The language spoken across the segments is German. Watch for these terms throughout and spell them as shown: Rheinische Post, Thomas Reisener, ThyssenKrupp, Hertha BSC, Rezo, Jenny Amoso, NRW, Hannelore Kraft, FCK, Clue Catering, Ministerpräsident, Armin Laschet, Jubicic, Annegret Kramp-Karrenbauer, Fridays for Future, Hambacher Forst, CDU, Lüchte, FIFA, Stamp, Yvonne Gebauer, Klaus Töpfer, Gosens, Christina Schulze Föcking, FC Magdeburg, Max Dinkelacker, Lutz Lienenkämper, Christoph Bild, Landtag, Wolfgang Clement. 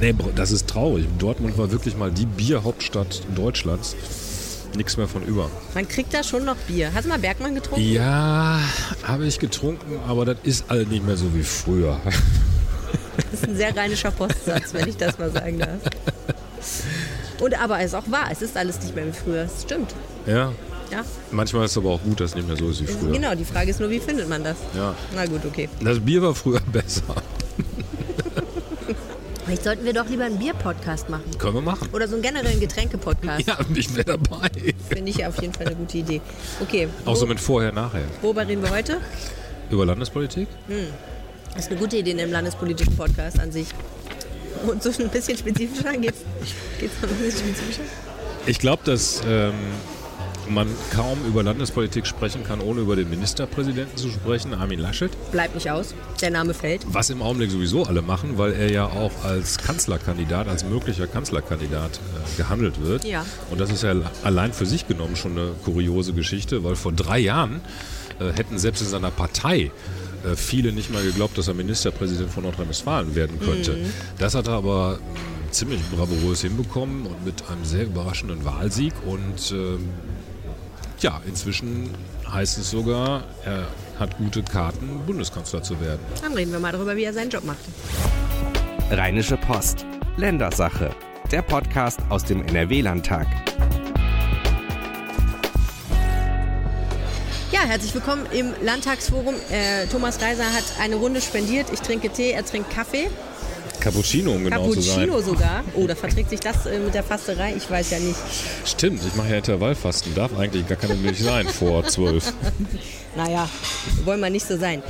Nee, das ist traurig. Dortmund war wirklich mal die Bierhauptstadt Deutschlands. Nichts mehr von über. Man kriegt da schon noch Bier. Hast du mal Bergmann getrunken? Ja, habe ich getrunken, aber das ist alles nicht mehr so wie früher. Das ist ein sehr rheinischer Postsatz, wenn ich das mal sagen darf. Und aber es ist auch wahr, es ist alles nicht mehr wie früher. Das stimmt. Ja. Ja. Manchmal ist es aber auch gut, dass es nicht mehr so ist wie früher. Genau, die Frage ist nur, wie findet man das? Ja. Na gut, okay. Das Bier war früher besser. Vielleicht sollten wir doch lieber einen Bier-Podcast machen. Können wir machen. Oder so einen generellen Getränke-Podcast. Ja, ich wäre dabei. Finde ich auf jeden Fall eine gute Idee. Okay. Auch so mit vorher, nachher. Worüber reden wir heute? Über Landespolitik? Das ist eine gute Idee in einem landespolitischen Podcast an sich. Und so ein bisschen spezifischer geht's noch ein bisschen spezifischer? Ich glaube, dass man kaum über Landespolitik sprechen kann, ohne über den Ministerpräsidenten zu sprechen, Armin Laschet. Bleibt nicht aus, der Name fällt. Was im Augenblick sowieso alle machen, weil er ja auch als Kanzlerkandidat, als möglicher Kanzlerkandidat gehandelt wird. Ja. Und das ist ja allein für sich genommen schon eine kuriose Geschichte, weil vor 3 Jahren hätten selbst in seiner Partei viele nicht mal geglaubt, dass er Ministerpräsident von Nordrhein-Westfalen werden könnte. Mhm. Das hat er aber ziemlich bravourös hinbekommen und mit einem sehr überraschenden Wahlsieg und ja, inzwischen heißt es sogar, er hat gute Karten, Bundeskanzler zu werden. Dann reden wir mal darüber, wie er seinen Job macht. Rheinische Post, Ländersache, der Podcast aus dem NRW-Landtag. Ja, herzlich willkommen im Landtagsforum. Thomas Reisener hat eine Runde spendiert. Ich trinke Tee, er trinkt Kaffee. Cappuccino, um genau zu sein. Cappuccino sogar? Oh, da verträgt sich das mit der Fasterei? Ich weiß ja nicht. Stimmt, ich mache ja Intervallfasten. Darf eigentlich gar keine Milch sein vor 12. Naja, wollen wir nicht so sein.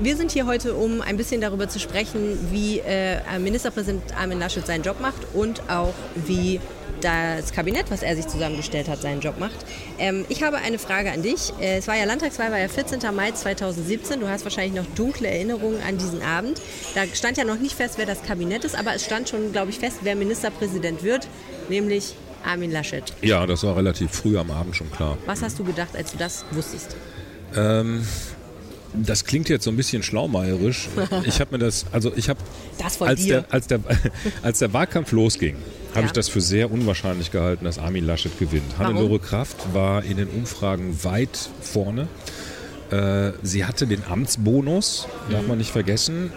Wir sind hier heute, um ein bisschen darüber zu sprechen, wie Ministerpräsident Armin Laschet seinen Job macht und auch wie das Kabinett, was er sich zusammengestellt hat, seinen Job macht. Ich habe eine Frage an dich. Es war ja Landtagswahl, war ja 14. Mai 2017. Du hast wahrscheinlich noch dunkle Erinnerungen an diesen Abend. Da stand ja noch nicht fest, wer das Kabinett ist, aber es stand schon, glaube ich, fest, wer Ministerpräsident wird, nämlich Armin Laschet. Ja, das war relativ früh am Abend schon klar. Was hast du gedacht, als du das wusstest? Das klingt jetzt so ein bisschen schlaumeierisch. Ich habe mir das, also ich habe, als der Wahlkampf losging, habe ich das für sehr unwahrscheinlich gehalten, dass Armin Laschet gewinnt. Hannelore Kraft war in den Umfragen weit vorne. Sie hatte den Amtsbonus, darf man nicht vergessen.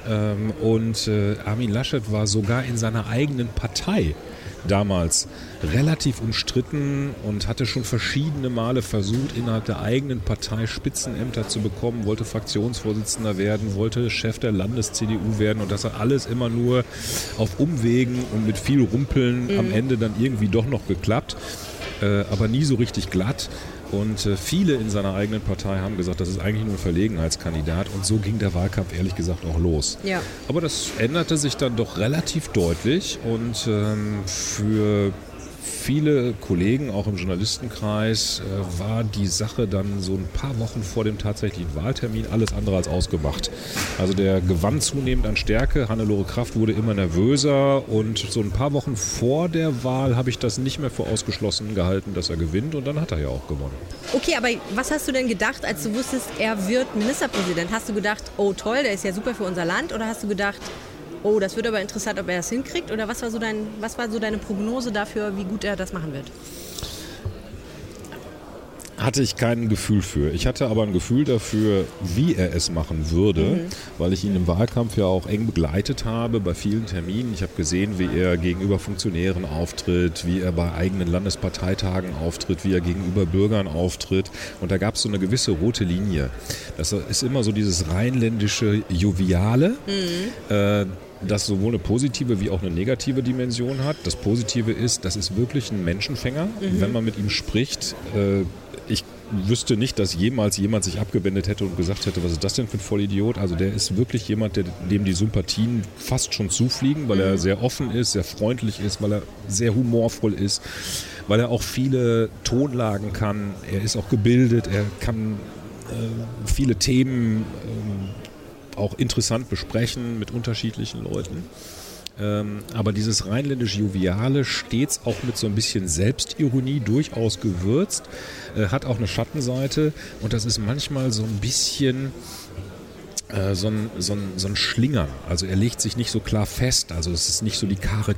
Und Armin Laschet war sogar in seiner eigenen Partei damals relativ umstritten und hatte schon verschiedene Male versucht, innerhalb der eigenen Partei Spitzenämter zu bekommen, wollte Fraktionsvorsitzender werden, wollte Chef der Landes-CDU werden und das hat alles immer nur auf Umwegen und mit viel Rumpeln am Ende dann irgendwie doch noch geklappt, aber nie so richtig glatt. Und viele in seiner eigenen Partei haben gesagt, das ist eigentlich nur ein Verlegenheitskandidat. Und so ging der Wahlkampf ehrlich gesagt auch los. Ja. Aber das änderte sich dann doch relativ deutlich. Und für viele Kollegen, auch im Journalistenkreis, war die Sache dann so ein paar Wochen vor dem tatsächlichen Wahltermin alles andere als ausgemacht. Also der gewann zunehmend an Stärke, Hannelore Kraft wurde immer nervöser und so ein paar Wochen vor der Wahl habe ich das nicht mehr für ausgeschlossen gehalten, dass er gewinnt und dann hat er ja auch gewonnen. Okay, aber was hast du denn gedacht, als du wusstest, er wird Ministerpräsident? Hast du gedacht, oh toll, der ist ja super für unser Land oder hast du gedacht, oh, das wird aber interessant, ob er das hinkriegt? Oder was war so deine Prognose dafür, wie gut er das machen wird? Hatte ich kein Gefühl für. Ich hatte aber ein Gefühl dafür, wie er es machen würde, weil ich ihn im Wahlkampf ja auch eng begleitet habe bei vielen Terminen. Ich habe gesehen, wie er gegenüber Funktionären auftritt, wie er bei eigenen Landesparteitagen auftritt, wie er gegenüber Bürgern auftritt. Und da gab es so eine gewisse rote Linie. Das ist immer so dieses rheinländische Joviale, das sowohl eine positive wie auch eine negative Dimension hat. Das Positive ist, das ist wirklich ein Menschenfänger. Wenn man mit ihm spricht, ich wüsste nicht, dass jemals jemand sich abgewendet hätte und gesagt hätte, was ist das denn für ein Vollidiot? Also der ist wirklich jemand, dem die Sympathien fast schon zufliegen, weil er sehr offen ist, sehr freundlich ist, weil er sehr humorvoll ist, weil er auch viele Tonlagen kann. Er ist auch gebildet, er kann viele Themen auch interessant besprechen mit unterschiedlichen Leuten. Aber dieses rheinländisch-joviale, stets auch mit so ein bisschen Selbstironie durchaus gewürzt, hat auch eine Schattenseite und das ist manchmal so ein bisschen so ein Schlingern. Also er legt sich nicht so klar fest. Also es ist nicht so die klare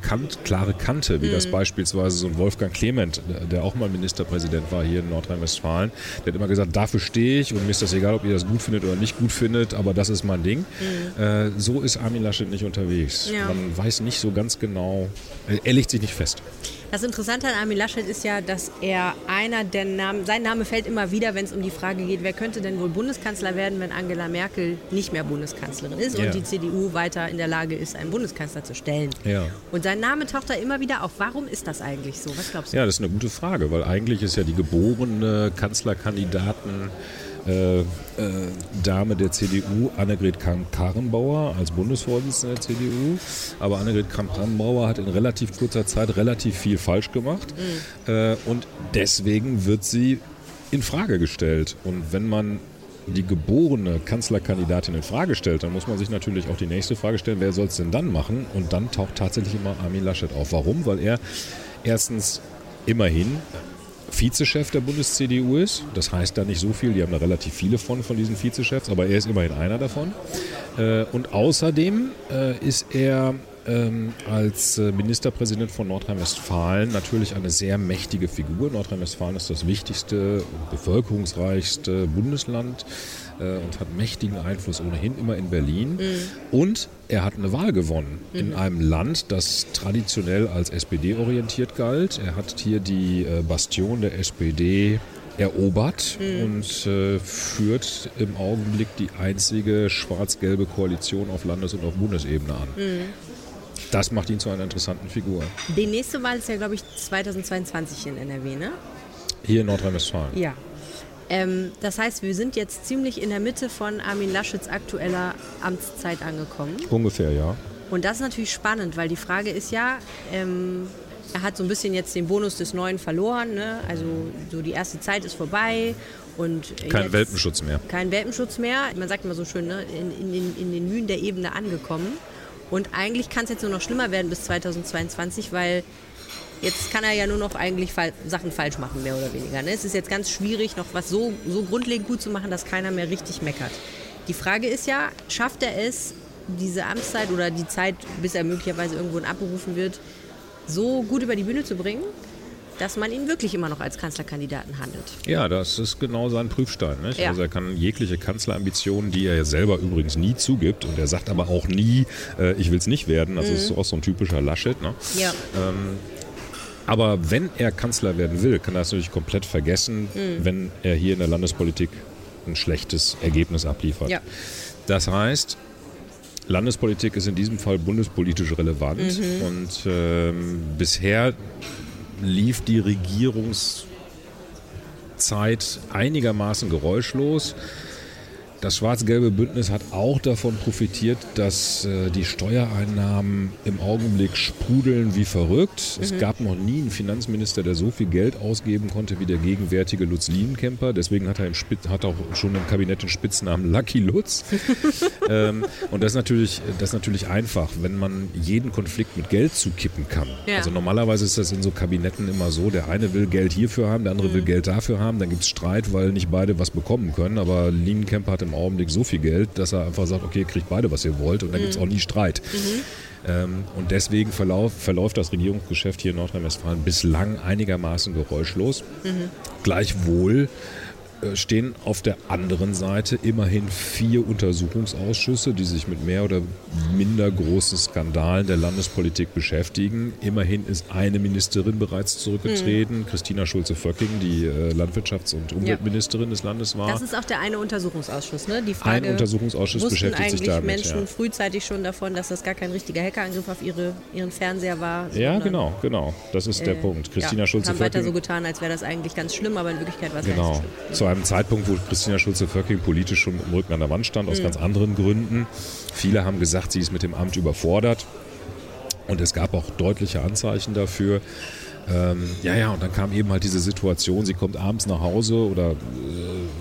Kante, wie das beispielsweise so ein Wolfgang Clement, der auch mal Ministerpräsident war hier in Nordrhein-Westfalen, der hat immer gesagt, dafür stehe ich und mir ist das egal, ob ihr das gut findet oder nicht gut findet, aber das ist mein Ding. Mhm. So ist Armin Laschet nicht unterwegs. Ja. Man weiß nicht so ganz genau, er legt sich nicht fest. Das Interessante an Armin Laschet ist ja, dass er einer der Namen, sein Name fällt immer wieder, wenn es um die Frage geht, wer könnte denn wohl Bundeskanzler werden, wenn Angela Merkel nicht mehr Bundeskanzlerin ist und die CDU weiter in der Lage ist, einen Bundeskanzler zu stellen. Ja. Und sein Name taucht da immer wieder auf. Warum ist das eigentlich so? Was glaubst du? Ja, das ist eine gute Frage, weil eigentlich ist ja die geborene Kanzlerkandidaten Dame der CDU, Annegret Kramp-Karrenbauer als Bundesvorsitzende der CDU. Aber Annegret Kramp-Karrenbauer hat in relativ kurzer Zeit relativ viel falsch gemacht. Und deswegen wird sie in Frage gestellt. Und wenn man die geborene Kanzlerkandidatin in Frage stellt, dann muss man sich natürlich auch die nächste Frage stellen, wer soll es denn dann machen? Und dann taucht tatsächlich immer Armin Laschet auf. Warum? Weil er erstens immerhin Vizechef der Bundes-CDU ist. Das heißt da nicht so viel, die haben da relativ viele von diesen Vizechefs, aber er ist immerhin einer davon. Und außerdem ist er als Ministerpräsident von Nordrhein-Westfalen natürlich eine sehr mächtige Figur. Nordrhein-Westfalen ist das wichtigste und bevölkerungsreichste Bundesland und hat mächtigen Einfluss ohnehin immer in Berlin. Und er hat eine Wahl gewonnen in einem Land, das traditionell als SPD-orientiert galt. Er hat hier die Bastion der SPD erobert und führt im Augenblick die einzige schwarz-gelbe Koalition auf Landes- und auf Bundesebene an. Das macht ihn zu einer interessanten Figur. Die nächste Wahl ist ja, glaube ich, 2022 in NRW, ne? Hier in Nordrhein-Westfalen. Ja. Das heißt, wir sind jetzt ziemlich in der Mitte von Armin Laschets aktueller Amtszeit angekommen. Ungefähr, ja. Und das ist natürlich spannend, weil die Frage ist ja, er hat so ein bisschen jetzt den Bonus des Neuen verloren, ne? Also so die erste Zeit ist vorbei. Und kein Welpenschutz mehr. Kein Welpenschutz mehr. Man sagt immer so schön, ne? in den Mühen der Ebene angekommen. Und eigentlich kann es jetzt nur noch schlimmer werden bis 2022, weil jetzt kann er ja nur noch eigentlich Sachen falsch machen, mehr oder weniger. Ne? Es ist jetzt ganz schwierig, noch was so grundlegend gut zu machen, dass keiner mehr richtig meckert. Die Frage ist ja, schafft er es, diese Amtszeit oder die Zeit, bis er möglicherweise irgendwo abberufen wird, so gut über die Bühne zu bringen, dass man ihn wirklich immer noch als Kanzlerkandidaten handelt. Ja, das ist genau sein Prüfstein. Nicht? Ja. Also er kann jegliche Kanzlerambitionen, die er ja selber übrigens nie zugibt, und er sagt aber auch nie, ich will es nicht werden, das ist auch so ein typischer Laschet. Ne? Ja. Aber wenn er Kanzler werden will, kann er das natürlich komplett vergessen, wenn er hier in der Landespolitik ein schlechtes Ergebnis abliefert. Ja. Das heißt, Landespolitik ist in diesem Fall bundespolitisch relevant und bisher lief die Regierungszeit einigermaßen geräuschlos. Das schwarz-gelbe Bündnis hat auch davon profitiert, dass die Steuereinnahmen im Augenblick sprudeln wie verrückt. Es gab noch nie einen Finanzminister, der so viel Geld ausgeben konnte wie der gegenwärtige Lutz Lienenkämper. Deswegen hat auch schon im Kabinett den Spitznamen Lucky Lutz. Und das ist natürlich einfach, wenn man jeden Konflikt mit Geld zukippen kann. Ja. Also normalerweise ist das in so Kabinetten immer so, der eine will Geld hierfür haben, der andere will Geld dafür haben. Dann gibt es Streit, weil nicht beide was bekommen können. Aber Lienenkämper hat im Augenblick so viel Geld, dass er einfach sagt, okay, kriegt beide, was ihr wollt, und dann gibt es auch nie Streit. Und deswegen verläuft das Regierungsgeschäft hier in Nordrhein-Westfalen bislang einigermaßen geräuschlos. Gleichwohl stehen auf der anderen Seite immerhin 4 Untersuchungsausschüsse, die sich mit mehr oder minder großen Skandalen der Landespolitik beschäftigen. Immerhin ist eine Ministerin bereits zurückgetreten, Christina Schulze Föcking, die Landwirtschafts- und Umweltministerin des Landes war. Das ist auch der eine Untersuchungsausschuss, ne? Die Frage, ein Untersuchungsausschuss beschäftigt sich damit. Menschen frühzeitig schon davon, dass das gar kein richtiger Hackerangriff auf ihren Fernseher war. Ja, genau. Das ist der Punkt. Christina Schulze Föcking haben weiter so getan, als wäre das eigentlich ganz schlimm, aber in Wirklichkeit war es gar nicht so schlimm. Zu einem Zeitpunkt, wo Christina Schulze-Föcking politisch schon mit dem Rücken an der Wand stand, aus ganz anderen Gründen. Viele haben gesagt, sie ist mit dem Amt überfordert. Und es gab auch deutliche Anzeichen dafür. Und dann kam eben halt diese Situation, sie kommt abends nach Hause oder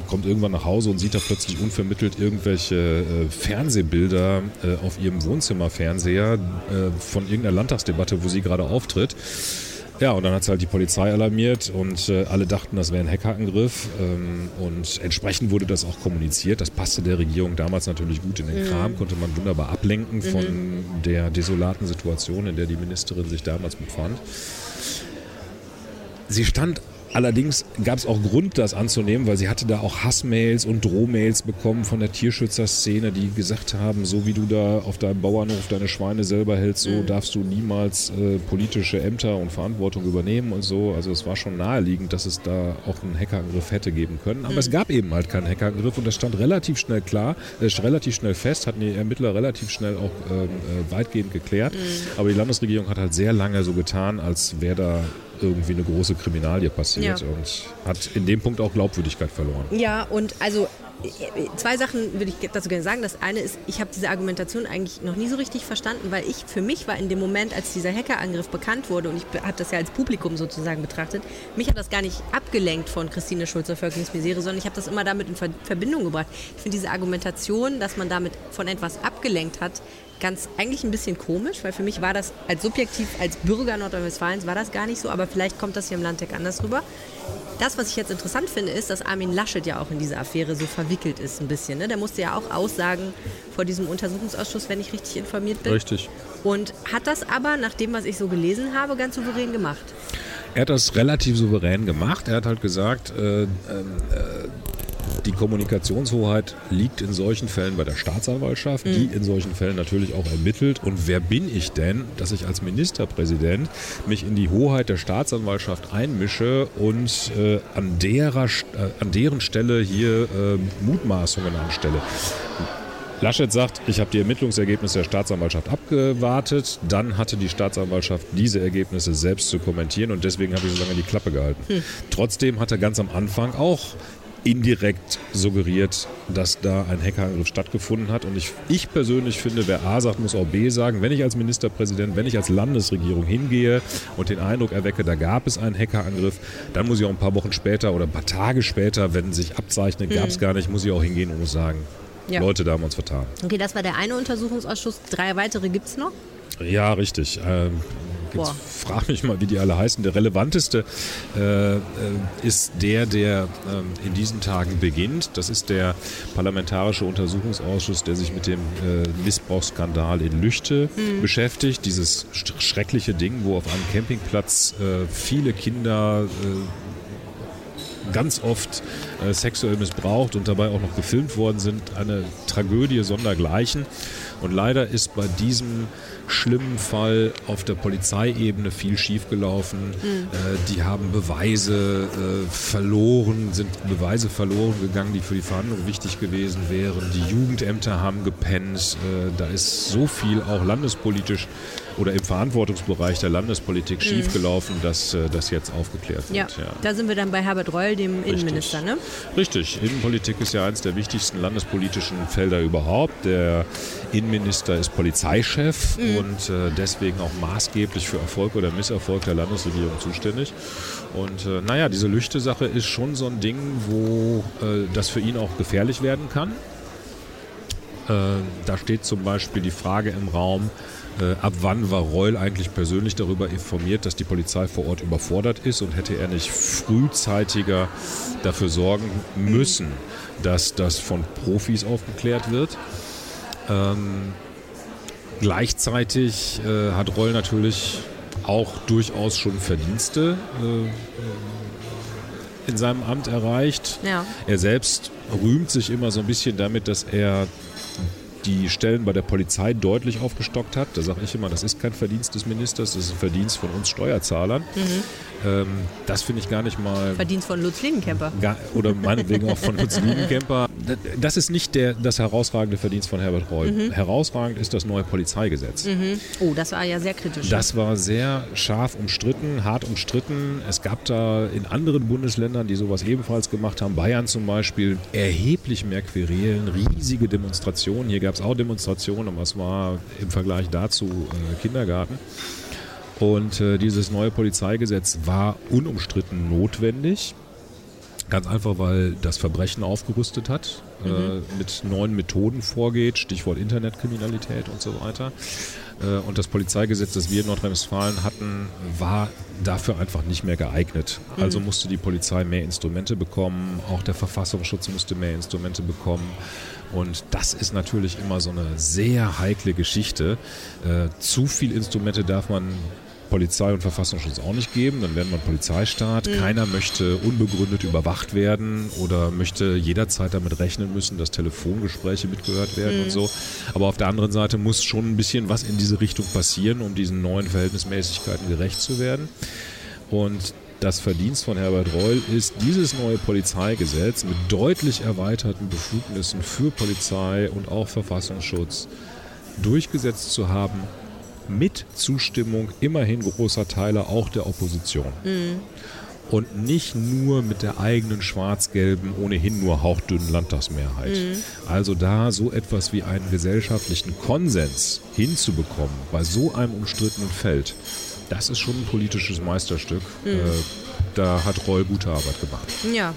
kommt irgendwann nach Hause und sieht da plötzlich unvermittelt irgendwelche Fernsehbilder auf ihrem Wohnzimmerfernseher von irgendeiner Landtagsdebatte, wo sie gerade auftritt. Ja, und dann hat es halt die Polizei alarmiert und alle dachten, das wäre ein Hackerangriff. Und entsprechend wurde das auch kommuniziert. Das passte der Regierung damals natürlich gut in den Kram, konnte man wunderbar ablenken von der desolaten Situation, in der die Ministerin sich damals befand. Sie stand allerdings, gab es auch Grund, das anzunehmen, weil sie hatte da auch Hassmails und Drohmails bekommen von der Tierschützerszene, die gesagt haben, so wie du da auf deinem Bauernhof deine Schweine selber hältst, so darfst du niemals politische Ämter und Verantwortung übernehmen und so. Also es war schon naheliegend, dass es da auch einen Hackerangriff hätte geben können. Aber es gab eben halt keinen Hackerangriff und das stand relativ schnell klar, relativ schnell fest, hatten die Ermittler relativ schnell auch weitgehend geklärt. Aber die Landesregierung hat halt sehr lange so getan, als wäre da irgendwie eine große Kriminalie passiert und hat in dem Punkt auch Glaubwürdigkeit verloren. Ja, und also zwei Sachen würde ich dazu gerne sagen. Das eine ist, ich habe diese Argumentation eigentlich noch nie so richtig verstanden, weil für mich war in dem Moment, als dieser Hackerangriff bekannt wurde, und ich habe das ja als Publikum sozusagen betrachtet, mich hat das gar nicht abgelenkt von Christine Schulze Föckings Misere, sondern ich habe das immer damit in Verbindung gebracht. Ich finde diese Argumentation, dass man damit von etwas abgelenkt hat, eigentlich ein bisschen komisch, weil für mich war das als subjektiv, als Bürger Nordrhein-Westfalens war das gar nicht so, aber vielleicht kommt das hier im Landtag anders rüber. Das, was ich jetzt interessant finde, ist, dass Armin Laschet ja auch in diese Affäre so verwickelt ist ein bisschen. Ne? Der musste ja auch aussagen vor diesem Untersuchungsausschuss, wenn ich richtig informiert bin. Richtig. Und hat das aber, nach dem, was ich so gelesen habe, ganz souverän gemacht. Er hat das relativ souverän gemacht. Er hat halt gesagt, die Kommunikationshoheit liegt in solchen Fällen bei der Staatsanwaltschaft, die in solchen Fällen natürlich auch ermittelt. Und wer bin ich denn, dass ich als Ministerpräsident mich in die Hoheit der Staatsanwaltschaft einmische und an deren Stelle hier Mutmaßungen anstelle? Laschet sagt, ich habe die Ermittlungsergebnisse der Staatsanwaltschaft abgewartet. Dann hatte die Staatsanwaltschaft diese Ergebnisse selbst zu kommentieren und deswegen habe ich so lange die Klappe gehalten. Trotzdem hat er ganz am Anfang auch indirekt suggeriert, dass da ein Hackerangriff stattgefunden hat. Und ich persönlich finde, wer A sagt, muss auch B sagen. Wenn ich als Ministerpräsident, wenn ich als Landesregierung hingehe und den Eindruck erwecke, da gab es einen Hackerangriff, dann muss ich auch ein paar Wochen später oder ein paar Tage später, wenn sich abzeichnet, gab es gar nicht, muss ich auch hingehen und muss sagen, Leute, da haben wir uns vertan. Okay, das war der eine Untersuchungsausschuss. 3 weitere gibt es noch? Ja, richtig. Frag mich mal, wie die alle heißen. Der relevanteste ist der in diesen Tagen beginnt. Das ist der Parlamentarische Untersuchungsausschuss, der sich mit dem Missbrauchsskandal in Lüchte beschäftigt. Dieses schreckliche Ding, wo auf einem Campingplatz viele Kinder ganz oft sexuell missbraucht und dabei auch noch gefilmt worden sind. Eine Tragödie sondergleichen. Und leider ist bei diesem schlimmen Fall auf der Polizeiebene viel schiefgelaufen. Die haben Beweise verloren gegangen, die für die Verhandlung wichtig gewesen wären. Die Jugendämter haben gepennt. Da ist so viel auch landespolitisch oder im Verantwortungsbereich der Landespolitik schiefgelaufen, dass das jetzt aufgeklärt wird. Ja, da sind wir dann bei Herbert Reul, dem Innenminister, ne? Richtig. Innenpolitik ist ja eines der wichtigsten landespolitischen Felder überhaupt. Der Innenminister ist Polizeichef und deswegen auch maßgeblich für Erfolg oder Misserfolg der Landesregierung zuständig. Und diese Lüchte-Sache ist schon so ein Ding, wo das für ihn auch gefährlich werden kann. Da steht zum Beispiel die Frage im Raum, ab wann war Reul eigentlich persönlich darüber informiert, dass die Polizei vor Ort überfordert ist und hätte er nicht frühzeitiger dafür sorgen müssen, dass das von Profis aufgeklärt wird. Gleichzeitig hat Reul natürlich auch durchaus schon Verdienste in seinem Amt erreicht. Ja. Er selbst rühmt sich immer so ein bisschen damit, dass er die Stellen bei der Polizei deutlich aufgestockt hat. Da sage ich immer, das ist kein Verdienst des Ministers, das ist ein Verdienst von uns Steuerzahlern. Das finde ich gar nicht mal... Verdienst von Lutz Lienenkämper. Oder meinetwegen auch von Lutz Lienenkämper. Das ist nicht das herausragende Verdienst von Herbert Reul. Herausragend ist das neue Polizeigesetz. Oh, das war ja sehr kritisch. Das war sehr scharf umstritten, hart umstritten. Es gab da in anderen Bundesländern, die sowas ebenfalls gemacht haben, Bayern zum Beispiel, erheblich mehr Querelen, riesige Demonstrationen. Hier gab es auch Demonstrationen, aber es war im Vergleich dazu Kindergarten. Und dieses neue Polizeigesetz war unumstritten notwendig. Ganz einfach, weil das Verbrechen aufgerüstet hat, mit neuen Methoden vorgeht, Stichwort Internetkriminalität und so weiter. Und das Polizeigesetz, das wir in Nordrhein-Westfalen hatten, war dafür einfach nicht mehr geeignet. Also musste die Polizei mehr Instrumente bekommen, auch der Verfassungsschutz musste mehr Instrumente bekommen. Und das ist natürlich immer so eine sehr heikle Geschichte. Zu viel Instrumente darf man Polizei und Verfassungsschutz auch nicht geben, dann werden wir ein Polizeistaat. Keiner möchte unbegründet überwacht werden oder möchte jederzeit damit rechnen müssen, dass Telefongespräche mitgehört werden und so. Aber auf der anderen Seite muss schon ein bisschen was in diese Richtung passieren, um diesen neuen Verhältnismäßigkeiten gerecht zu werden. Und das Verdienst von Herbert Reul ist dieses neue Polizeigesetz mit deutlich erweiterten Befugnissen für Polizei und auch Verfassungsschutz durchgesetzt zu haben, mit Zustimmung immerhin großer Teile auch der Opposition. Und nicht nur mit der eigenen schwarz-gelben, ohnehin nur hauchdünnen Landtagsmehrheit. Also da so etwas wie einen gesellschaftlichen Konsens hinzubekommen bei so einem umstrittenen Feld, das ist schon ein politisches Meisterstück. Da hat Reul gute Arbeit gemacht. Ja.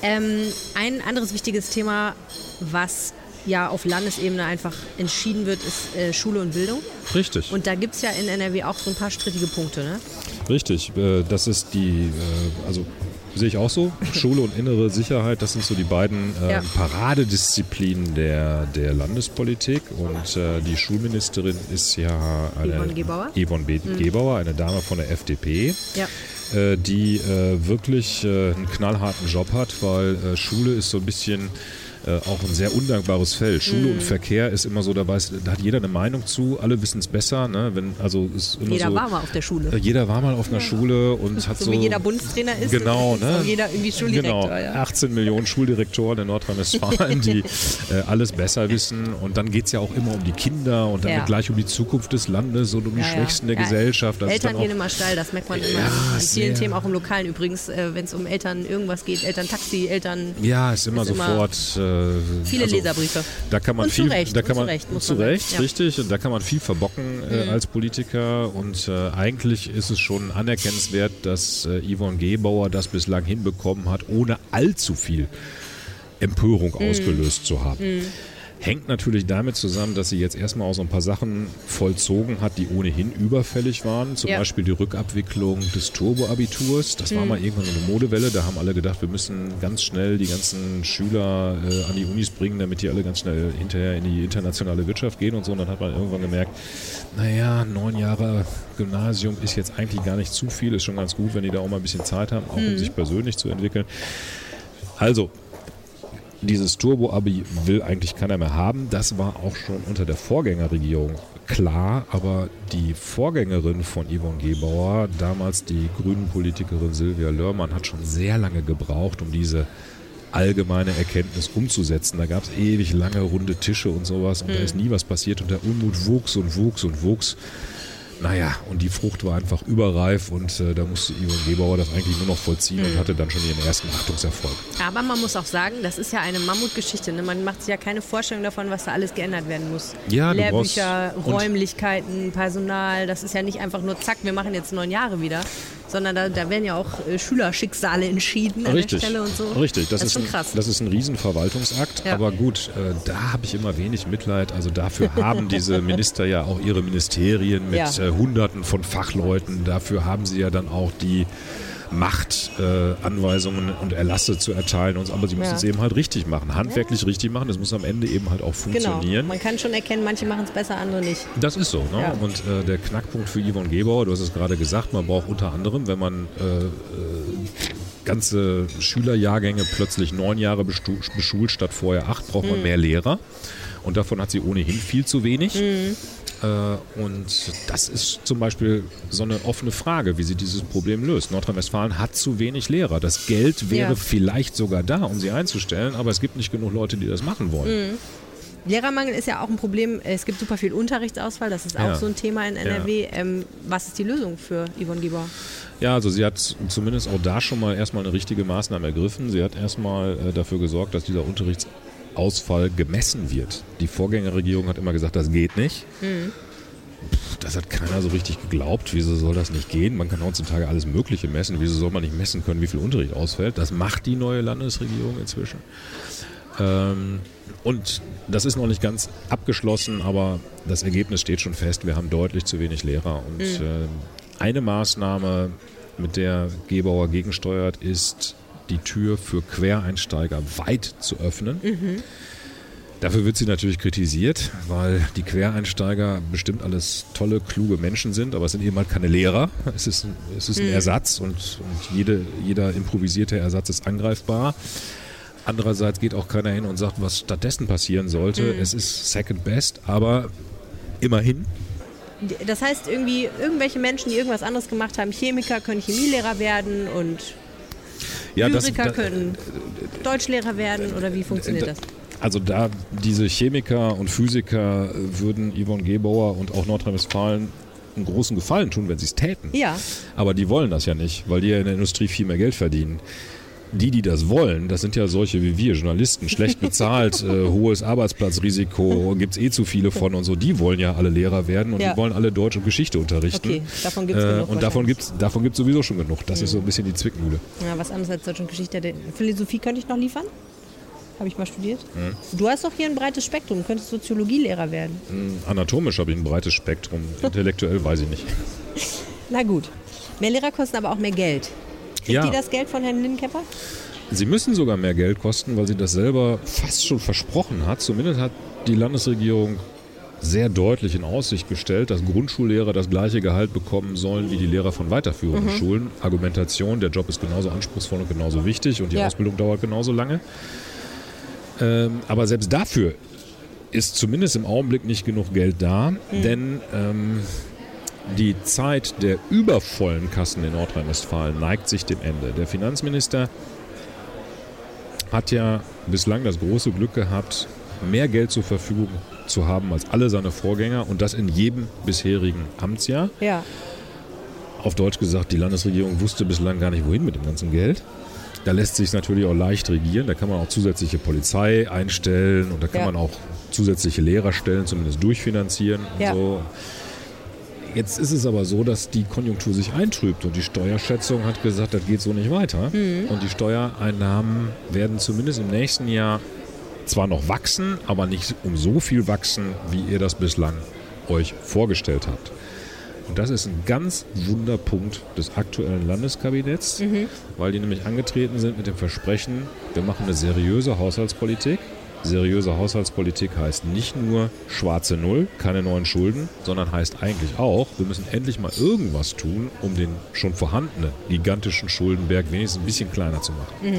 Ein anderes wichtiges Thema, was ja auf Landesebene einfach entschieden wird, ist Schule und Bildung. Richtig. Und da gibt es ja in NRW auch so ein paar strittige Punkte, ne? Richtig. Das ist die, also sehe ich auch so, Schule und innere Sicherheit, das sind so die beiden Paradedisziplinen der Landespolitik. Und die Schulministerin ist ja eine Yvonne Gebauer, eine Dame von der FDP. Ja. Die wirklich einen knallharten Job hat, weil Schule ist so ein bisschen auch ein sehr undankbares Feld. Schule und Verkehr ist immer so, da hat jeder eine Meinung zu, alle wissen es besser. Ne? Jeder war mal auf der Schule. Jeder war mal auf einer Schule und hat so wie jeder Bundestrainer ist. Genau, ne? Jeder irgendwie Schuldirektor. Genau, ja. 18 Millionen Schuldirektoren in Nordrhein-Westfalen, die alles besser wissen. Und dann geht es ja auch immer um die Kinder und dann gleich um die Zukunft des Landes und um die Schwächsten der Gesellschaft. Das Eltern gehen immer steil, das merkt man immer an vielen Themen, auch im Lokalen übrigens, wenn es um Eltern irgendwas geht, Elterntaxi, Eltern... Ja, ist immer sofort... Viele Leserbriefe. Da kann man und viel, zu Recht, richtig. Und da kann man viel verbocken als Politiker. Und eigentlich ist es schon anerkennenswert, dass Yvonne Gebauer das bislang hinbekommen hat, ohne allzu viel Empörung ausgelöst zu haben. Hängt natürlich damit zusammen, dass sie jetzt erstmal auch so ein paar Sachen vollzogen hat, die ohnehin überfällig waren. Zum Beispiel die Rückabwicklung des Turbo-Abiturs. Das war mal irgendwann eine Modewelle. Da haben alle gedacht, wir müssen ganz schnell die ganzen Schüler an die Unis bringen, damit die alle ganz schnell hinterher in die internationale Wirtschaft gehen und so. Und dann hat man irgendwann gemerkt, naja, 9 Jahre Gymnasium ist jetzt eigentlich gar nicht zu viel. Ist schon ganz gut, wenn die da auch mal ein bisschen Zeit haben, auch um sich persönlich zu entwickeln. Also, dieses Turbo-Abi will eigentlich keiner mehr haben. Das war auch schon unter der Vorgängerregierung klar, aber die Vorgängerin von Yvonne Gebauer, damals die Grünen-Politikerin Silvia Lörmann, hat schon sehr lange gebraucht, um diese allgemeine Erkenntnis umzusetzen. Da gab es ewig lange runde Tische und sowas und da ist nie was passiert und der Unmut wuchs und wuchs und wuchs. Naja, und die Frucht war einfach überreif und da musste Yvonne Gebauer das eigentlich nur noch vollziehen und hatte dann schon ihren ersten Achtungserfolg. Aber man muss auch sagen, das ist ja eine Mammutgeschichte. Ne? Man macht sich ja keine Vorstellung davon, was da alles geändert werden muss. Ja, Lehrbücher, Räumlichkeiten, Personal, das ist ja nicht einfach nur zack, wir machen jetzt 9 Jahre wieder, sondern da werden ja auch Schülerschicksale entschieden an der Stelle und so. Richtig, das ist schon krass. Das ist ein Riesenverwaltungsakt, aber gut, da habe ich immer wenig Mitleid. Also dafür haben diese Minister ja auch ihre Ministerien mit Hunderten von Fachleuten. Dafür haben sie ja dann auch die Macht, Anweisungen und Erlasse zu erteilen. Aber sie müssen es eben halt richtig machen, handwerklich richtig machen. Das muss am Ende eben halt auch funktionieren. Genau. Man kann schon erkennen, manche machen es besser, andere nicht. Das ist so. Ne? Ja. Und der Knackpunkt für Yvonne Gebauer, du hast es gerade gesagt, man braucht unter anderem, wenn man ganze Schülerjahrgänge plötzlich 9 Jahre beschult statt vorher 8, braucht man mehr Lehrer. Und davon hat sie ohnehin viel zu wenig. Und das ist zum Beispiel so eine offene Frage, wie sie dieses Problem löst. Nordrhein-Westfalen hat zu wenig Lehrer. Das Geld wäre vielleicht sogar da, um sie einzustellen, aber es gibt nicht genug Leute, die das machen wollen. Lehrermangel ist ja auch ein Problem. Es gibt super viel Unterrichtsausfall. Das ist auch so ein Thema in NRW. Was ist die Lösung für Yvonne Gebauer? Ja, also sie hat zumindest auch da schon mal erstmal eine richtige Maßnahme ergriffen. Sie hat erstmal dafür gesorgt, dass dieser Unterrichtsausfall gemessen wird. Die Vorgängerregierung hat immer gesagt, das geht nicht. Das hat keiner so richtig geglaubt. Wieso soll das nicht gehen? Man kann heutzutage alles Mögliche messen. Wieso soll man nicht messen können, wie viel Unterricht ausfällt? Das macht die neue Landesregierung inzwischen. Und das ist noch nicht ganz abgeschlossen, aber das Ergebnis steht schon fest. Wir haben deutlich zu wenig Lehrer. Und eine Maßnahme, mit der Gebauer gegensteuert, ist, die Tür für Quereinsteiger weit zu öffnen. Mhm. Dafür wird sie natürlich kritisiert, weil die Quereinsteiger bestimmt alles tolle, kluge Menschen sind, aber es sind eben halt keine Lehrer. Es ist ein Ersatz und jeder improvisierte Ersatz ist angreifbar. Andererseits geht auch keiner hin und sagt, was stattdessen passieren sollte. Mhm. Es ist second best, aber immerhin. Das heißt, irgendwie irgendwelche Menschen, die irgendwas anderes gemacht haben, Chemiker können Chemielehrer werden und Lyriker können Deutschlehrer werden oder wie funktioniert das? Also da diese Chemiker und Physiker würden Yvonne Gebauer und auch Nordrhein-Westfalen einen großen Gefallen tun, wenn sie es täten. Ja. Aber die wollen das ja nicht, weil die ja in der Industrie viel mehr Geld verdienen. Die das wollen, das sind ja solche wie wir, Journalisten, schlecht bezahlt, hohes Arbeitsplatzrisiko, gibt es eh zu viele von und so. Die wollen ja alle Lehrer werden und die wollen alle Deutsch und Geschichte unterrichten. Okay, davon gibt es genug. Und davon gibt's sowieso schon genug. Das ist so ein bisschen die Zwickmühle. Ja, was anderes als Deutsch und Geschichte. Philosophie könnte ich noch liefern? Habe ich mal studiert. Du hast doch hier ein breites Spektrum. Du könntest Soziologielehrer werden. Anatomisch habe ich ein breites Spektrum. Intellektuell weiß ich nicht. Na gut. Mehr Lehrer kosten aber auch mehr Geld. Kriegt die das Geld von Herrn Lienenkämper? Sie müssen sogar mehr Geld kosten, weil sie das selber fast schon versprochen hat. Zumindest hat die Landesregierung sehr deutlich in Aussicht gestellt, dass Grundschullehrer das gleiche Gehalt bekommen sollen wie die Lehrer von weiterführenden Schulen. Argumentation, der Job ist genauso anspruchsvoll und genauso wichtig und die Ausbildung dauert genauso lange. Aber selbst dafür ist zumindest im Augenblick nicht genug Geld da, denn die Zeit der übervollen Kassen in Nordrhein-Westfalen neigt sich dem Ende. Der Finanzminister hat ja bislang das große Glück gehabt, mehr Geld zur Verfügung zu haben als alle seine Vorgänger und das in jedem bisherigen Amtsjahr. Ja. Auf Deutsch gesagt, die Landesregierung wusste bislang gar nicht, wohin mit dem ganzen Geld. Da lässt sich natürlich auch leicht regieren, da kann man auch zusätzliche Polizei einstellen und da kann man auch zusätzliche Lehrerstellen zumindest durchfinanzieren und so. Jetzt ist es aber so, dass die Konjunktur sich eintrübt und die Steuerschätzung hat gesagt, das geht so nicht weiter. Und die Steuereinnahmen werden zumindest im nächsten Jahr zwar noch wachsen, aber nicht um so viel wachsen, wie ihr das bislang euch vorgestellt habt. Und das ist ein ganz Wunderpunkt des aktuellen Landeskabinetts, weil die nämlich angetreten sind mit dem Versprechen, wir machen eine seriöse Haushaltspolitik. Seriöse Haushaltspolitik heißt nicht nur schwarze Null, keine neuen Schulden, sondern heißt eigentlich auch, wir müssen endlich mal irgendwas tun, um den schon vorhandenen gigantischen Schuldenberg wenigstens ein bisschen kleiner zu machen.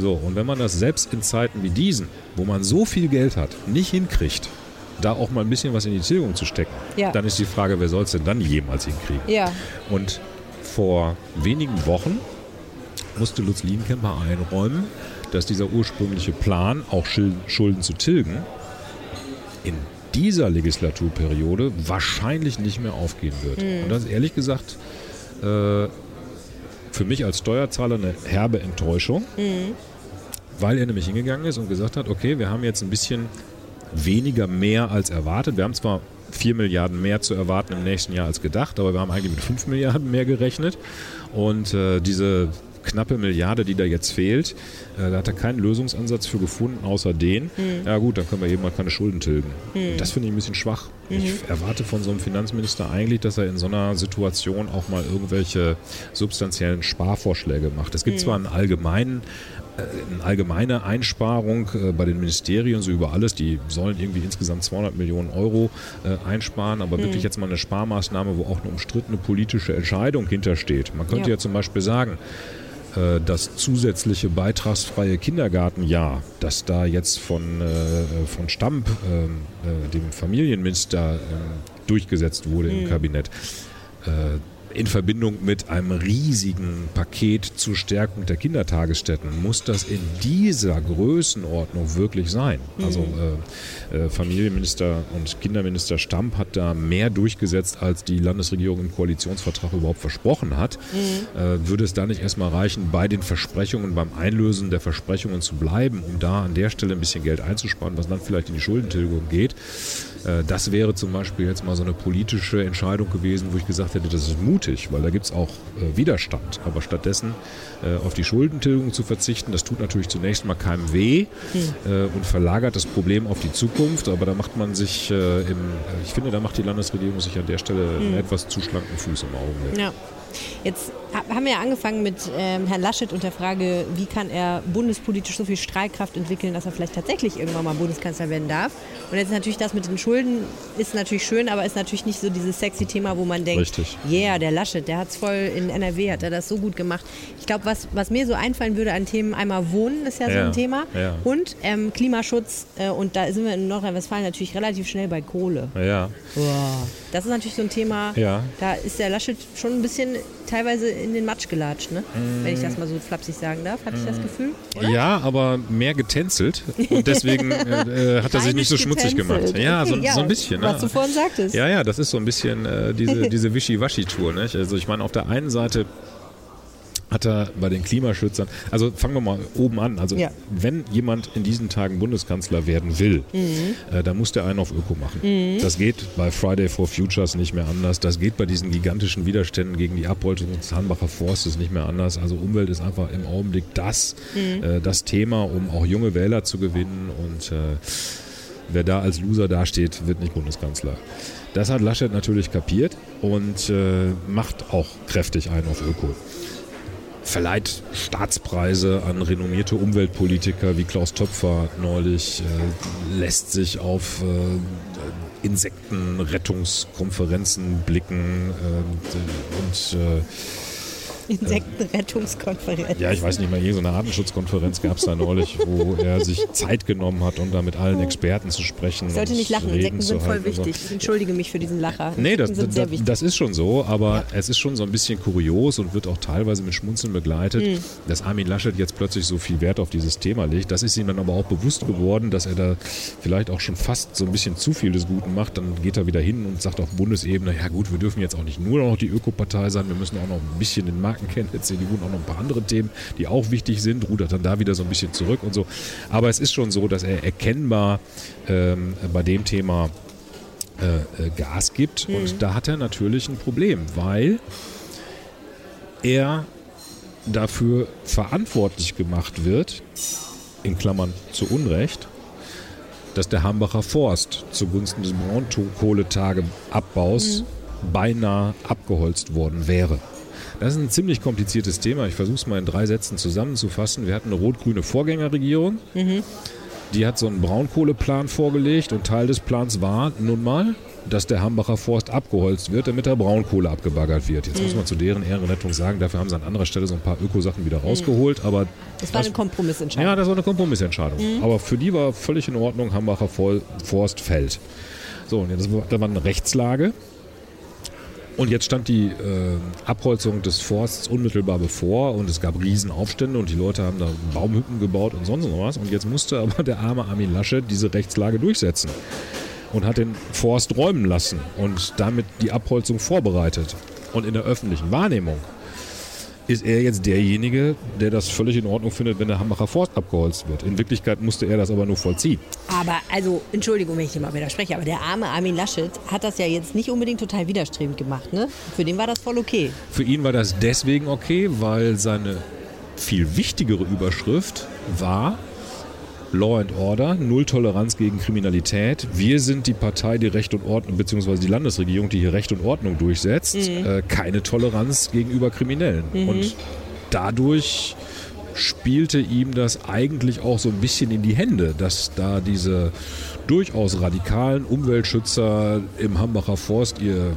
So, und wenn man das selbst in Zeiten wie diesen, wo man so viel Geld hat, nicht hinkriegt, da auch mal ein bisschen was in die Tilgung zu stecken, dann ist die Frage, wer soll es denn dann jemals hinkriegen? Ja. Und vor wenigen Wochen musste Lutz Lienenkämper einräumen, dass dieser ursprüngliche Plan, auch Schulden zu tilgen, in dieser Legislaturperiode wahrscheinlich nicht mehr aufgehen wird. Und das ist ehrlich gesagt für mich als Steuerzahler eine herbe Enttäuschung, weil er nämlich hingegangen ist und gesagt hat, okay, wir haben jetzt ein bisschen weniger mehr als erwartet. Wir haben zwar 4 Milliarden mehr zu erwarten im nächsten Jahr als gedacht, aber wir haben eigentlich mit 5 Milliarden mehr gerechnet. Und diese knappe Milliarde, die da jetzt fehlt, da hat er keinen Lösungsansatz für gefunden, außer den, ja gut, dann können wir eben mal keine Schulden tilgen. Das finde ich ein bisschen schwach. Ich erwarte von so einem Finanzminister eigentlich, dass er in so einer Situation auch mal irgendwelche substanziellen Sparvorschläge macht. Es gibt zwar einen allgemeinen eine allgemeine Einsparung bei den Ministerien, so über alles, die sollen irgendwie insgesamt 200 Millionen Euro einsparen, aber wirklich jetzt mal eine Sparmaßnahme, wo auch eine umstrittene politische Entscheidung hintersteht. Man könnte ja zum Beispiel sagen, das zusätzliche beitragsfreie Kindergartenjahr, das da jetzt von Stamp, dem Familienminister, durchgesetzt wurde im Kabinett, in Verbindung mit einem riesigen Paket zur Stärkung der Kindertagesstätten, muss das in dieser Größenordnung wirklich sein? Also Familienminister und Kinderminister Stamp hat da mehr durchgesetzt, als die Landesregierung im Koalitionsvertrag überhaupt versprochen hat. Würde es da nicht erstmal reichen, bei den Versprechungen, beim Einlösen der Versprechungen zu bleiben, um da an der Stelle ein bisschen Geld einzusparen, was dann vielleicht in die Schuldentilgung geht? Das wäre zum Beispiel jetzt mal so eine politische Entscheidung gewesen, wo ich gesagt hätte, das ist mutig, weil da gibt es auch Widerstand. Aber stattdessen auf die Schuldentilgung zu verzichten, das tut natürlich zunächst mal keinem weh und verlagert das Problem auf die Zukunft. Aber da macht man sich, ich finde, da macht die Landesregierung sich an der Stelle einen etwas zu schlanken Fuß im Augenblick. Ja. Jetzt haben wir ja angefangen mit Herrn Laschet und der Frage, wie kann er bundespolitisch so viel Strahlkraft entwickeln, dass er vielleicht tatsächlich irgendwann mal Bundeskanzler werden darf. Und jetzt natürlich das mit den Schulden ist natürlich schön, aber ist natürlich nicht so dieses sexy Thema, wo man denkt, richtig, yeah, der Laschet, der hat es voll, in NRW hat er das so gut gemacht. Ich glaube, was mir so einfallen würde an Themen, einmal Wohnen ist ja so ein Thema und Klimaschutz und da sind wir in Nordrhein-Westfalen natürlich relativ schnell bei Kohle. Ja. Wow. Das ist natürlich so ein Thema, da ist der Laschet schon ein bisschen teilweise in den Matsch gelatscht, ne? Wenn ich das mal so flapsig sagen darf, habe ich das Gefühl. Oder? Ja, aber mehr getänzelt und deswegen hat er sich nicht so schmutzig gemacht. Ja, so ein bisschen. Was du vorhin sagtest. Ja, ja, das ist so ein bisschen diese Wischi-Waschi-Tour. Nicht? Also ich meine, auf der einen Seite hat er bei den Klimaschützern, also fangen wir mal oben an, also wenn jemand in diesen Tagen Bundeskanzler werden will, dann muss der einen auf Öko machen. Das geht bei Fridays for Future nicht mehr anders, das geht bei diesen gigantischen Widerständen gegen die Abholzung des Hambacher Forstes nicht mehr anders, also Umwelt ist einfach im Augenblick das Thema, um auch junge Wähler zu gewinnen und wer da als Loser dasteht, wird nicht Bundeskanzler. Das hat Laschet natürlich kapiert und macht auch kräftig einen auf Öko. Verleiht Staatspreise an renommierte Umweltpolitiker wie Klaus Töpfer neulich, lässt sich auf Insektenrettungskonferenzen blicken und Insektenrettungskonferenz. Ja, ich weiß nicht mal, so eine Artenschutzkonferenz gab es da neulich, wo er sich Zeit genommen hat, um da mit allen Experten zu sprechen. Ich sollte nicht lachen, Insekten sind voll wichtig. Ich entschuldige mich für diesen Lacher. Nee, das ist schon so, aber es ist schon so ein bisschen kurios und wird auch teilweise mit Schmunzeln begleitet, dass Armin Laschet jetzt plötzlich so viel Wert auf dieses Thema legt. Das ist ihm dann aber auch bewusst geworden, dass er da vielleicht auch schon fast so ein bisschen zu viel des Guten macht. Dann geht er wieder hin und sagt auf Bundesebene, ja gut, wir dürfen jetzt auch nicht nur noch die Ökopartei sein, wir müssen auch noch ein bisschen den Markt kennt, jetzt die wurden auch noch ein paar andere Themen, die auch wichtig sind, rudert dann da wieder so ein bisschen zurück und so. Aber es ist schon so, dass er erkennbar bei dem Thema Gas gibt und da hat er natürlich ein Problem, weil er dafür verantwortlich gemacht wird, in Klammern zu Unrecht, dass der Hambacher Forst zugunsten des Braunkohletagebau's beinahe abgeholzt worden wäre. Das ist ein ziemlich kompliziertes Thema. Ich versuche es mal in 3 Sätzen zusammenzufassen. Wir hatten eine rot-grüne Vorgängerregierung. Die hat so einen Braunkohleplan vorgelegt und Teil des Plans war nun mal, dass der Hambacher Forst abgeholzt wird, damit der Braunkohle abgebaggert wird. Jetzt muss man zu deren Ehrenrettung sagen, dafür haben sie an anderer Stelle so ein paar Ökosachen wieder rausgeholt. Aber das war eine Kompromissentscheidung. Ja, das war eine Kompromissentscheidung. Aber für die war völlig in Ordnung, Hambacher Forst fällt. So, und jetzt da war eine Rechtslage. Und jetzt stand die Abholzung des Forsts unmittelbar bevor und es gab Riesenaufstände und die Leute haben da Baumhütten gebaut und sonst noch was. Und jetzt musste aber der arme Armin Laschet diese Rechtslage durchsetzen und hat den Forst räumen lassen und damit die Abholzung vorbereitet. Und in der öffentlichen Wahrnehmung ist er jetzt derjenige, der das völlig in Ordnung findet, wenn der Hambacher Forst abgeholzt wird. In Wirklichkeit musste er das aber nur vollziehen. Aber, also, Entschuldigung, wenn ich hier mal wieder spreche, aber der arme Armin Laschet hat das ja jetzt nicht unbedingt total widerstrebend gemacht, ne? Für den war das voll okay. Für ihn war das deswegen okay, weil seine viel wichtigere Überschrift war Law and Order, Null Toleranz gegen Kriminalität. Wir sind die Partei, die Recht und Ordnung, beziehungsweise die Landesregierung, die hier Recht und Ordnung durchsetzt. Keine Toleranz gegenüber Kriminellen. Und dadurch spielte ihm das eigentlich auch so ein bisschen in die Hände, dass da diese durchaus radikalen Umweltschützer im Hambacher Forst ihr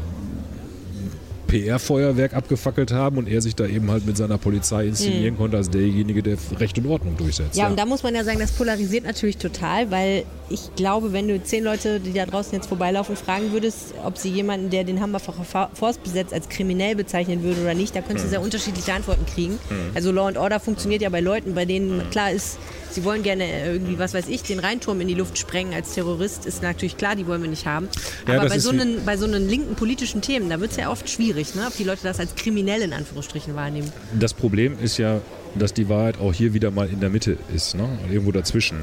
PR-Feuerwerk abgefackelt haben und er sich da eben halt mit seiner Polizei inszenieren konnte als derjenige, der Recht und Ordnung durchsetzt. Ja, und da muss man ja sagen, das polarisiert natürlich total, weil ich glaube, wenn du 10 Leute, die da draußen jetzt vorbeilaufen, fragen würdest, ob sie jemanden, der den Hambacher Forst besetzt, als kriminell bezeichnen würde oder nicht, da könntest du sehr unterschiedliche Antworten kriegen. Also Law and Order funktioniert ja bei Leuten, bei denen klar ist, sie wollen gerne irgendwie, was weiß ich, den Rheinturm in die Luft sprengen als Terrorist, ist natürlich klar, die wollen wir nicht haben. Ja, aber bei so einen linken politischen Themen, da wird es ja oft schwierig, ne? Ob die Leute das als kriminell in Anführungsstrichen wahrnehmen. Das Problem ist ja, dass die Wahrheit auch hier wieder mal in der Mitte ist, ne? Irgendwo dazwischen.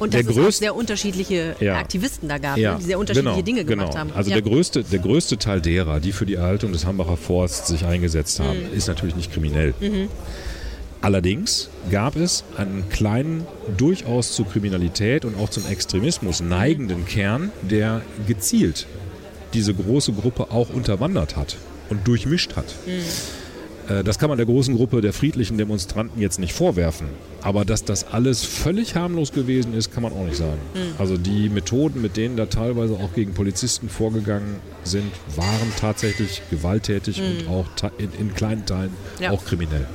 Und dass es auch sehr unterschiedliche Aktivisten da gab, die sehr unterschiedliche Dinge gemacht haben. Also der größte Teil derer, die für die Erhaltung des Hambacher Forsts sich eingesetzt haben, ist natürlich nicht kriminell. Mhm. Allerdings gab es einen kleinen, durchaus zur Kriminalität und auch zum Extremismus neigenden Kern, der gezielt diese große Gruppe auch unterwandert hat und durchmischt hat. Mhm. Das kann man der großen Gruppe der friedlichen Demonstranten jetzt nicht vorwerfen. Aber dass das alles völlig harmlos gewesen ist, kann man auch nicht sagen. Mhm. Also die Methoden, mit denen da teilweise auch gegen Polizisten vorgegangen sind, waren tatsächlich gewalttätig und auch in kleinen Teilen auch kriminell.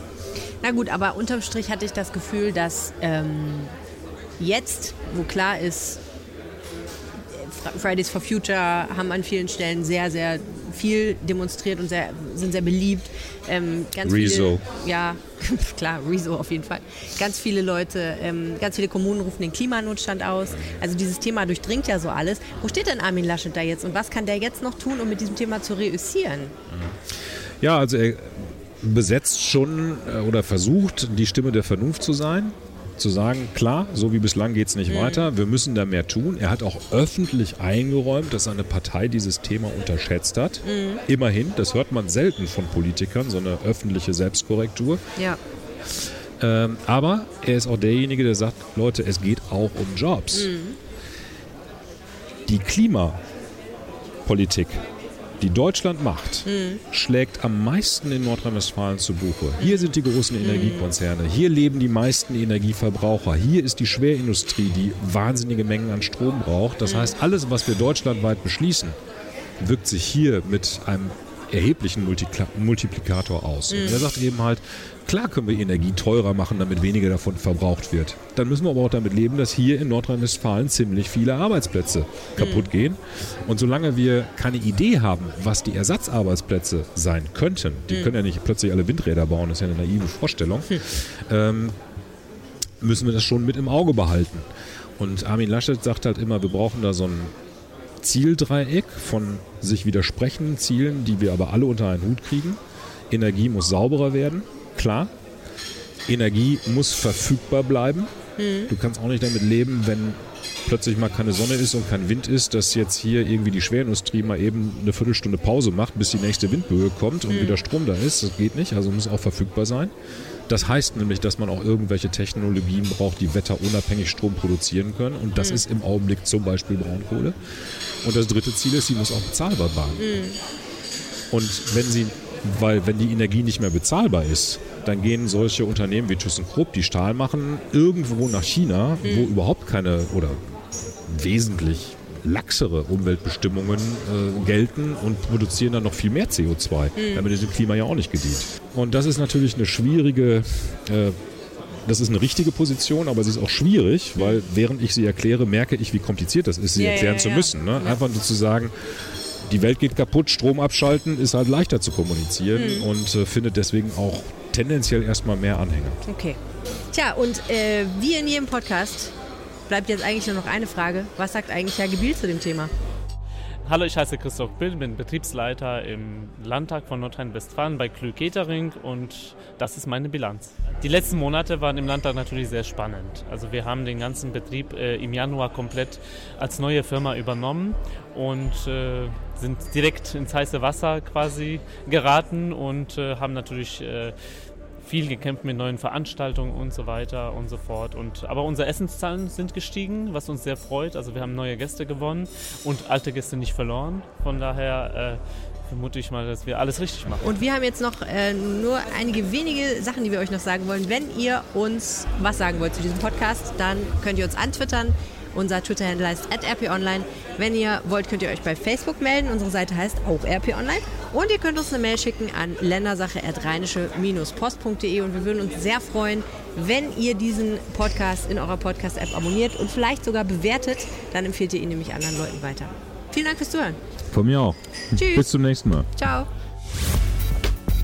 Na gut, aber unterm Strich hatte ich das Gefühl, dass jetzt, wo klar ist, Fridays for Future haben an vielen Stellen sehr, sehr viel demonstriert und sind sehr beliebt. Rezo. Ja, klar, Rezo auf jeden Fall. Ganz viele Leute, ganz viele Kommunen rufen den Klimanotstand aus. Also dieses Thema durchdringt ja so alles. Wo steht denn Armin Laschet da jetzt und was kann der jetzt noch tun, um mit diesem Thema zu reüssieren? Ja, also er besetzt schon oder versucht, die Stimme der Vernunft zu sein. Zu sagen, klar, so wie bislang geht es nicht weiter, wir müssen da mehr tun. Er hat auch öffentlich eingeräumt, dass seine Partei dieses Thema unterschätzt hat. Immerhin, das hört man selten von Politikern, so eine öffentliche Selbstkorrektur. Ja. Aber er ist auch derjenige, der sagt, Leute, es geht auch um Jobs. Die Klimapolitik, die Deutschland macht, schlägt am meisten in Nordrhein-Westfalen zu Buche. Hier sind die großen Energiekonzerne, hier leben die meisten Energieverbraucher, hier ist die Schwerindustrie, die wahnsinnige Mengen an Strom braucht. Das heißt, alles, was wir deutschlandweit beschließen, wirkt sich hier mit einem erheblichen Multiplikator aus. Und er sagt eben halt, klar können wir Energie teurer machen, damit weniger davon verbraucht wird. Dann müssen wir aber auch damit leben, dass hier in Nordrhein-Westfalen ziemlich viele Arbeitsplätze kaputt gehen. Und solange wir keine Idee haben, was die Ersatzarbeitsplätze sein könnten, die können ja nicht plötzlich alle Windräder bauen, das ist ja eine naive Vorstellung, müssen wir das schon mit im Auge behalten. Und Armin Laschet sagt halt immer, wir brauchen da so ein Zieldreieck von sich widersprechenden Zielen, die wir aber alle unter einen Hut kriegen. Energie muss sauberer werden, klar. Energie muss verfügbar bleiben. Du kannst auch nicht damit leben, wenn plötzlich mal keine Sonne ist und kein Wind ist, dass jetzt hier irgendwie die Schwerindustrie mal eben eine Viertelstunde Pause macht, bis die nächste Windböe kommt und wieder Strom da ist. Das geht nicht, also muss auch verfügbar sein. Das heißt nämlich, dass man auch irgendwelche Technologien braucht, die wetterunabhängig Strom produzieren können. Und das ist im Augenblick zum Beispiel Braunkohle. Und das dritte Ziel ist, sie muss auch bezahlbar sein. Und wenn die Energie nicht mehr bezahlbar ist, dann gehen solche Unternehmen wie ThyssenKrupp, die Stahl machen, irgendwo nach China, wo überhaupt keine oder wesentlich laxere Umweltbestimmungen gelten und produzieren dann noch viel mehr CO2. Damit ist dem Klima ja auch nicht gedient. Und das ist natürlich eine schwierige, das ist eine richtige Position, aber sie ist auch schwierig, weil während ich sie erkläre, merke ich, wie kompliziert das ist, sie erklären zu müssen. Ne? Einfach nur zu sagen, die Welt geht kaputt, Strom abschalten, ist halt leichter zu kommunizieren und findet deswegen auch tendenziell erstmal mehr Anhänger. Okay. Tja, und wie in jedem Podcast bleibt jetzt eigentlich nur noch eine Frage. Was sagt eigentlich Herr Gebiel zu dem Thema? Hallo, ich heiße Christoph Bild, bin Betriebsleiter im Landtag von Nordrhein-Westfalen bei Clue Catering und das ist meine Bilanz. Die letzten Monate waren im Landtag natürlich sehr spannend. Also wir haben den ganzen Betrieb im Januar komplett als neue Firma übernommen und sind direkt ins heiße Wasser quasi geraten und haben natürlich viel gekämpft mit neuen Veranstaltungen und so weiter und so fort. Aber unsere Essenszahlen sind gestiegen, was uns sehr freut. Also wir haben neue Gäste gewonnen und alte Gäste nicht verloren. Von daher vermute ich mal, dass wir alles richtig machen. Und wir haben jetzt noch nur einige wenige Sachen, die wir euch noch sagen wollen. Wenn ihr uns was sagen wollt zu diesem Podcast, dann könnt ihr uns antwittern. Unser Twitter-Handle heißt @rponline. Wenn ihr wollt, könnt ihr euch bei Facebook melden. Unsere Seite heißt auch rponline. Und ihr könnt uns eine Mail schicken an ländersache@rheinische-post.de. Und wir würden uns sehr freuen, wenn ihr diesen Podcast in eurer Podcast-App abonniert und vielleicht sogar bewertet. Dann empfehlt ihr ihn nämlich anderen Leuten weiter. Vielen Dank fürs Zuhören. Von mir auch. Tschüss. Bis zum nächsten Mal. Ciao.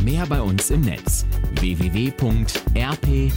Mehr bei uns im Netz www.rp-online.de